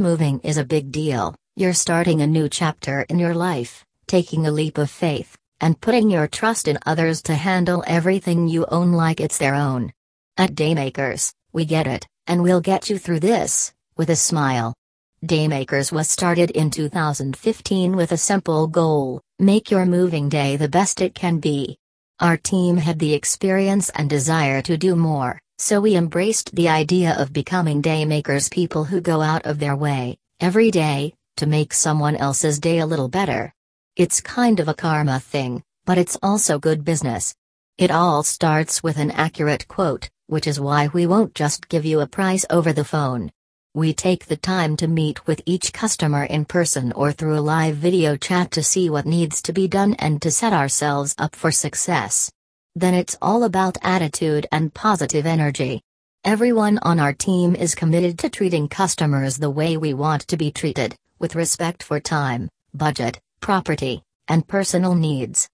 Moving is a big deal. You're starting a new chapter in your life, taking a leap of faith, and putting your trust in others to handle everything you own like it's their own. At Daymakers, we get it, and we'll get you through this, with a smile. Daymakers was started in 2015 with a simple goal: make your moving day the best it can be. Our team had the experience and desire to do more, so we embraced the idea of becoming Daymakers, people who go out of their way, every day, to make someone else's day a little better. It's kind of a karma thing, but it's also good business. It all starts with an accurate quote, which is why we won't just give you a price over the phone. We take the time to meet with each customer in person or through a live video chat to see what needs to be done and to set ourselves up for success. Then it's all about attitude and positive energy. Everyone on our team is committed to treating customers the way we want to be treated, with respect for time, budget, property, and personal needs.